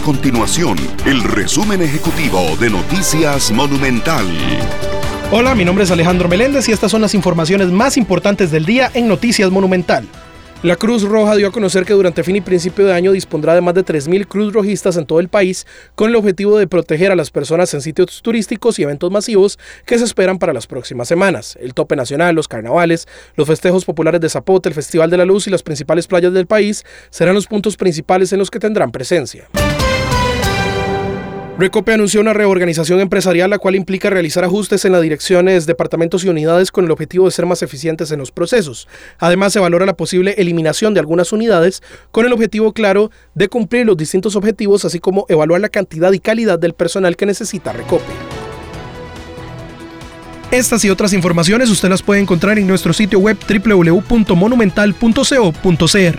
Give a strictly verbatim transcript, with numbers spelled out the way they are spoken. A continuación, el resumen ejecutivo de Noticias Monumental. Hola, mi nombre es Alejandro Meléndez y estas son las informaciones más importantes del día en Noticias Monumental. La Cruz Roja dio a conocer que durante fin y principio de año dispondrá de más de tres mil cruzrojistas en todo el país con el objetivo de proteger a las personas en sitios turísticos y eventos masivos que se esperan para las próximas semanas. El tope nacional, los carnavales, los festejos populares de Zapote, el Festival de la Luz y las principales playas del país serán los puntos principales en los que tendrán presencia. Recope anunció una reorganización empresarial, la cual implica realizar ajustes en las direcciones, departamentos y unidades con el objetivo de ser más eficientes en los procesos. Además, se valora la posible eliminación de algunas unidades con el objetivo claro de cumplir los distintos objetivos, así como evaluar la cantidad y calidad del personal que necesita Recope. Estas y otras informaciones usted las puede encontrar en nuestro sitio web doble u doble u doble u punto monumental punto co punto c r.